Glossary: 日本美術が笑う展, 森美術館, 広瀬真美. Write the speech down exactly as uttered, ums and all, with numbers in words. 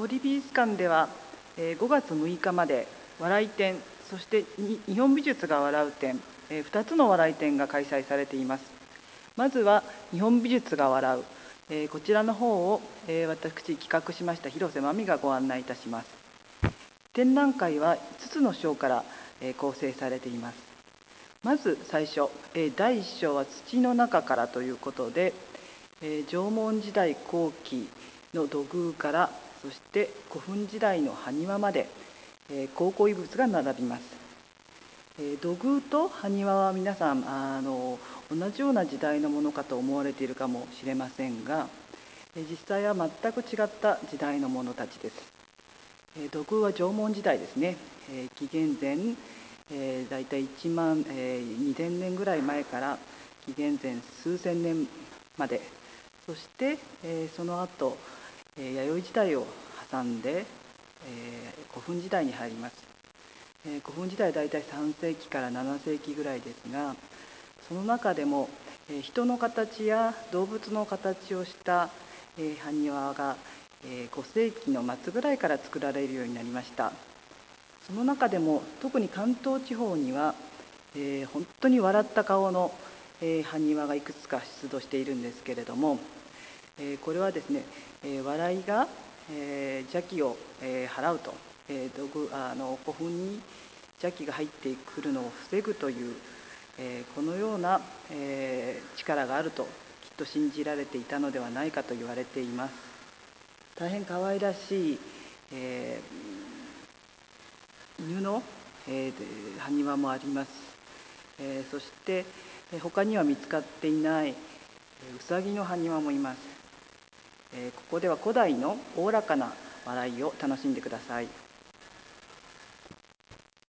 森美術館ではごがつむいかまで笑い展、そして日本美術が笑う展、ふたつの笑い展が開催されています。まずは日本美術が笑う、こちらの方を私企画しました広瀬真美がご案内いたします。展覧会はいつつの章から構成されています。まず最初、だいいっ章は土の中からということで、縄文時代後期の土偶からそして古墳時代の埴輪まで考古遺物が並びます。土偶と埴輪は皆さんあの同じような時代のものかと思われているかもしれませんが、実際は全く違った時代のものたちです。土偶は縄文時代ですね、紀元前だいたいいちまんにせんねんぐらい前から紀元前数千年まで、そしてその後弥生時代を挟んで、えー、古墳時代に入ります。えー、古墳時代はだいたいさんせいきからななせいきぐらいですが、その中でも、えー、人の形や動物の形をした、えー、埴輪が、えー、ごせいきの末ぐらいから作られるようになりました。その中でも特に関東地方には、えー、本当に笑った顔の、えー、埴輪がいくつか出土しているんですけれども、えー、これはですね、えー、笑いが、えー、邪気を、えー、払うと、えー、土偶あの古墳に邪気が入ってくるのを防ぐという、えー、このような、えー、力があるときっと信じられていたのではないかと言われています。大変可愛らしい、えー、犬の、えー、埴輪もあります。えー、そして、えー、他には見つかっていない、えー、うさぎの埴輪もいます。ここでは古代のおおらかな笑いを楽しんでください。